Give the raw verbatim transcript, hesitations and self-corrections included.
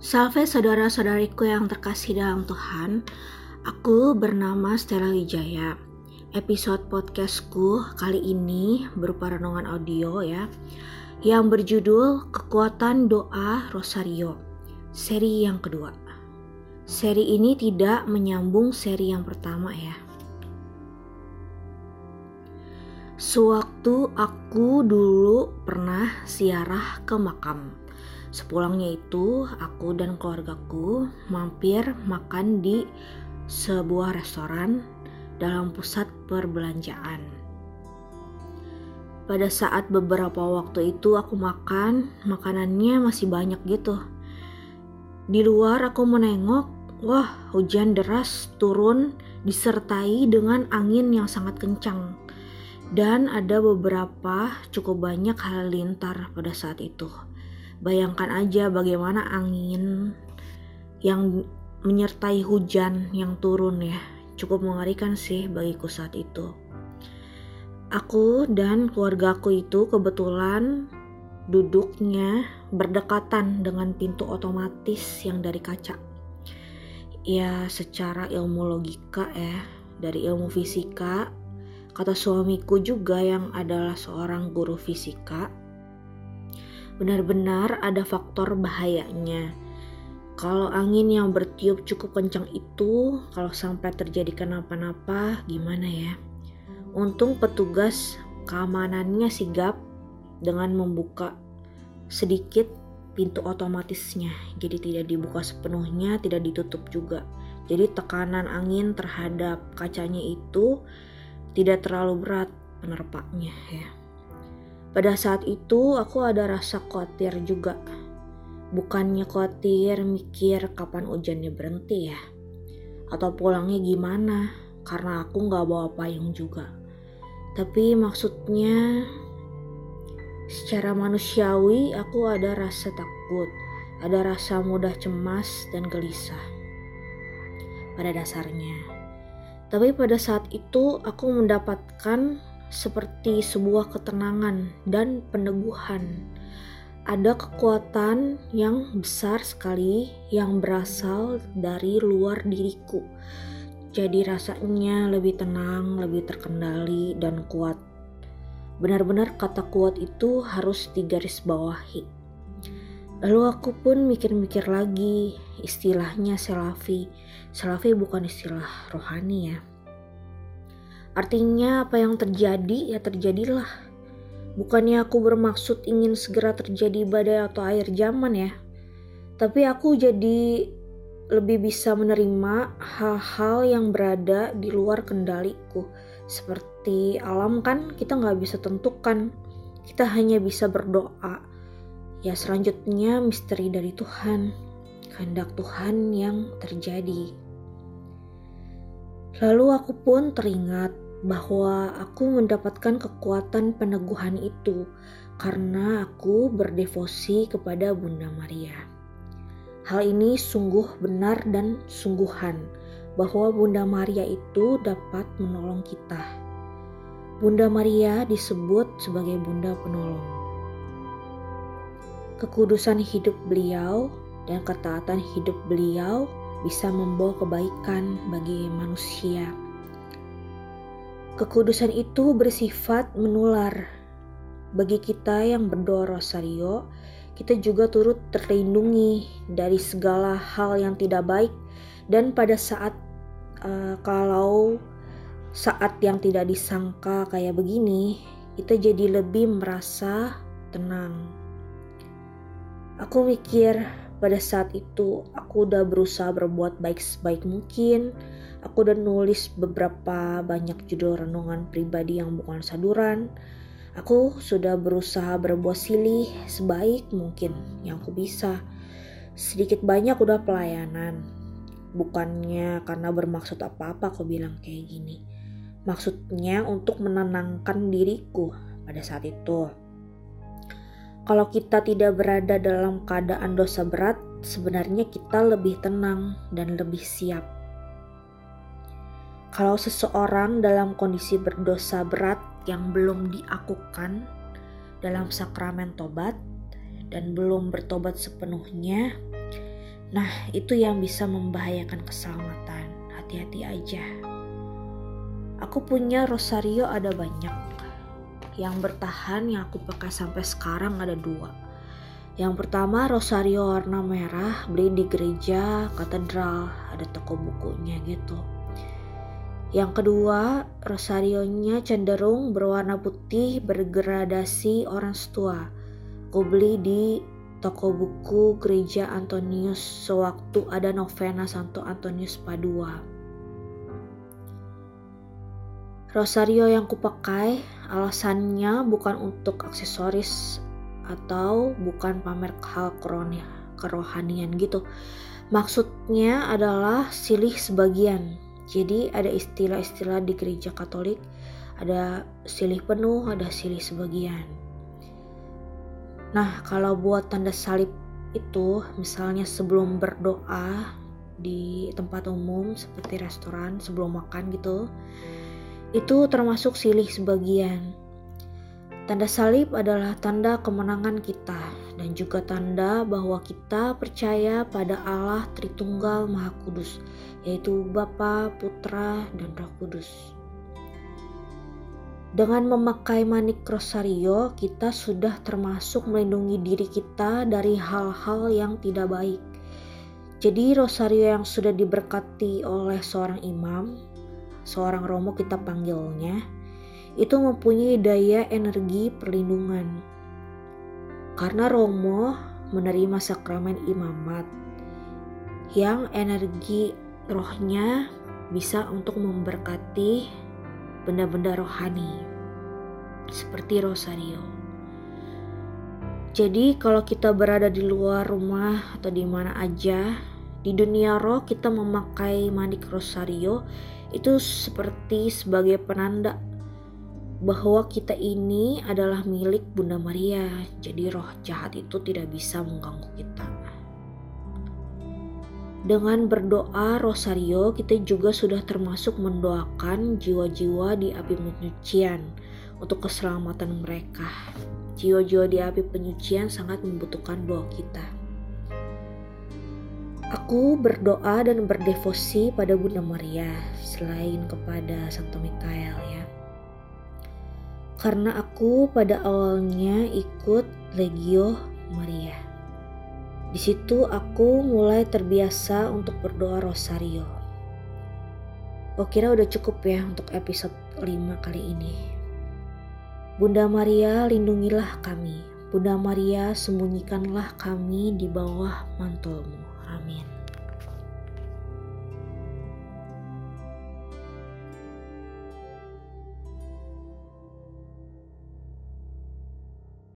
Salve saudara-saudariku yang terkasih dalam Tuhan. Aku bernama Stella Wijaya. Episode podcastku kali ini berupa renungan audio ya, yang berjudul Kekuatan Doa Rosario, seri yang kedua. Seri ini tidak menyambung seri yang pertama ya. Sewaktu aku dulu pernah ziarah ke makam. Sepulangnya itu, aku dan keluargaku mampir makan di sebuah restoran dalam pusat perbelanjaan. Pada saat beberapa waktu itu aku makan, makanannya masih banyak gitu. Di luar aku menengok, wah hujan deras turun disertai dengan angin yang sangat kencang. Dan ada beberapa cukup banyak halilintar pada saat itu. Bayangkan aja bagaimana angin yang menyertai hujan yang turun ya. Cukup mengerikan sih bagiku saat itu. Aku dan keluargaku itu kebetulan duduknya berdekatan dengan pintu otomatis yang dari kaca. Ya secara ilmu logika ya, dari ilmu fisika, kata suamiku juga yang adalah seorang guru fisika, benar-benar ada faktor bahayanya. Kalau angin yang bertiup cukup kencang itu, kalau sampai terjadi kenapa-napa, gimana ya? Untung petugas keamanannya sigap dengan membuka sedikit pintu otomatisnya. Jadi tidak dibuka sepenuhnya, tidak ditutup juga. Jadi tekanan angin terhadap kacanya itu tidak terlalu berat penerpanya ya. Pada saat itu aku ada rasa khawatir juga. Bukannya khawatir mikir kapan hujannya berhenti ya, atau pulangnya gimana, karena aku gak bawa payung juga. Tapi maksudnya secara manusiawi aku ada rasa takut, ada rasa mudah cemas dan gelisah pada dasarnya. Tapi pada saat itu aku mendapatkan seperti sebuah ketenangan dan peneguhan. Ada kekuatan yang besar sekali yang berasal dari luar diriku. Jadi rasanya lebih tenang, lebih terkendali dan kuat. Benar-benar kata kuat itu harus digarisbawahi. Lalu aku pun mikir-mikir lagi, istilahnya Salafi. Salafi bukan istilah rohani ya. Artinya apa yang terjadi ya terjadilah. Bukannya aku bermaksud ingin segera terjadi badai atau akhir zaman ya. Tapi aku jadi lebih bisa menerima hal-hal yang berada di luar kendaliku. Seperti alam kan kita gak bisa tentukan. Kita hanya bisa berdoa. Ya selanjutnya misteri dari Tuhan. Kehendak Tuhan yang terjadi. Lalu aku pun teringat bahwa aku mendapatkan kekuatan peneguhan itu karena aku berdevosi kepada Bunda Maria. Hal ini sungguh benar dan sungguhan bahwa Bunda Maria itu dapat menolong kita. Bunda Maria disebut sebagai Bunda Penolong. Kekudusan hidup beliau dan ketaatan hidup beliau bisa membawa kebaikan bagi manusia. Kekudusan itu bersifat menular. Bagi kita yang berdoa Rosario, kita juga turut terlindungi dari segala hal yang tidak baik, dan pada saat uh, kalau saat yang tidak disangka kayak begini, kita jadi lebih merasa tenang. Aku mikir, pada saat itu aku udah berusaha berbuat baik sebaik mungkin. Aku udah nulis beberapa banyak judul renungan pribadi yang bukan saduran. Aku sudah berusaha berbuat silih sebaik mungkin yang aku bisa. Sedikit banyak udah pelayanan. Bukannya karena bermaksud apa-apa aku bilang kayak gini. Maksudnya untuk menenangkan diriku pada saat itu. Kalau kita tidak berada dalam keadaan dosa berat, sebenarnya kita lebih tenang dan lebih siap. Kalau seseorang dalam kondisi berdosa berat yang belum diakukan dalam sakramen tobat dan belum bertobat sepenuhnya, Nah, itu yang bisa membahayakan keselamatan. Hati-hati aja. Aku punya rosario ada banyak. Yang bertahan yang aku pakai sampai sekarang ada dua. Yang pertama rosario warna merah, beli di gereja, katedral, ada toko bukunya gitu. Yang kedua, rosarionya cenderung berwarna putih bergradasi orange tua. Aku beli di toko buku gereja Antonius sewaktu ada novena Santo Antonius Padua. Rosario yang kupakai alasannya bukan untuk aksesoris atau bukan pamer hal kerohanian gitu. Maksudnya adalah silih sebagian. Jadi ada istilah-istilah di gereja Katolik, ada silih penuh, ada silih sebagian. Nah, kalau buat tanda salib itu, misalnya sebelum berdoa di tempat umum seperti restoran, sebelum makan gitu, itu termasuk silih sebagian. Tanda salib adalah tanda kemenangan kita dan juga tanda bahwa kita percaya pada Allah Tritunggal Maha Kudus, yaitu Bapa, Putra, dan Roh Kudus. Dengan memakai manik rosario, kita sudah termasuk melindungi diri kita dari hal-hal yang tidak baik. Jadi rosario yang sudah diberkati oleh seorang imam, seorang romo kita panggilnya, itu mempunyai daya energi perlindungan. Karena romo menerima sakramen imamat yang energi rohnya bisa untuk memberkati benda-benda rohani seperti rosario. Jadi kalau kita berada di luar rumah atau di mana aja di dunia roh, kita memakai manik rosario itu seperti sebagai penanda bahwa kita ini adalah milik Bunda Maria, jadi roh jahat itu tidak bisa mengganggu kita. Dengan berdoa rosario, kita juga sudah termasuk mendoakan jiwa-jiwa di api penyucian untuk keselamatan mereka. Jiwa-jiwa di api penyucian sangat membutuhkan doa kita. Aku berdoa dan berdevosi pada Bunda Maria selain kepada Santo Mikael ya. Karena aku pada awalnya ikut Legio Maria. Di situ aku mulai terbiasa untuk berdoa rosario. Oh, kira udah cukup ya untuk episode lima kali ini. Bunda Maria, lindungilah kami. Bunda Maria, sembunyikanlah kami di bawah mantelmu. Amin.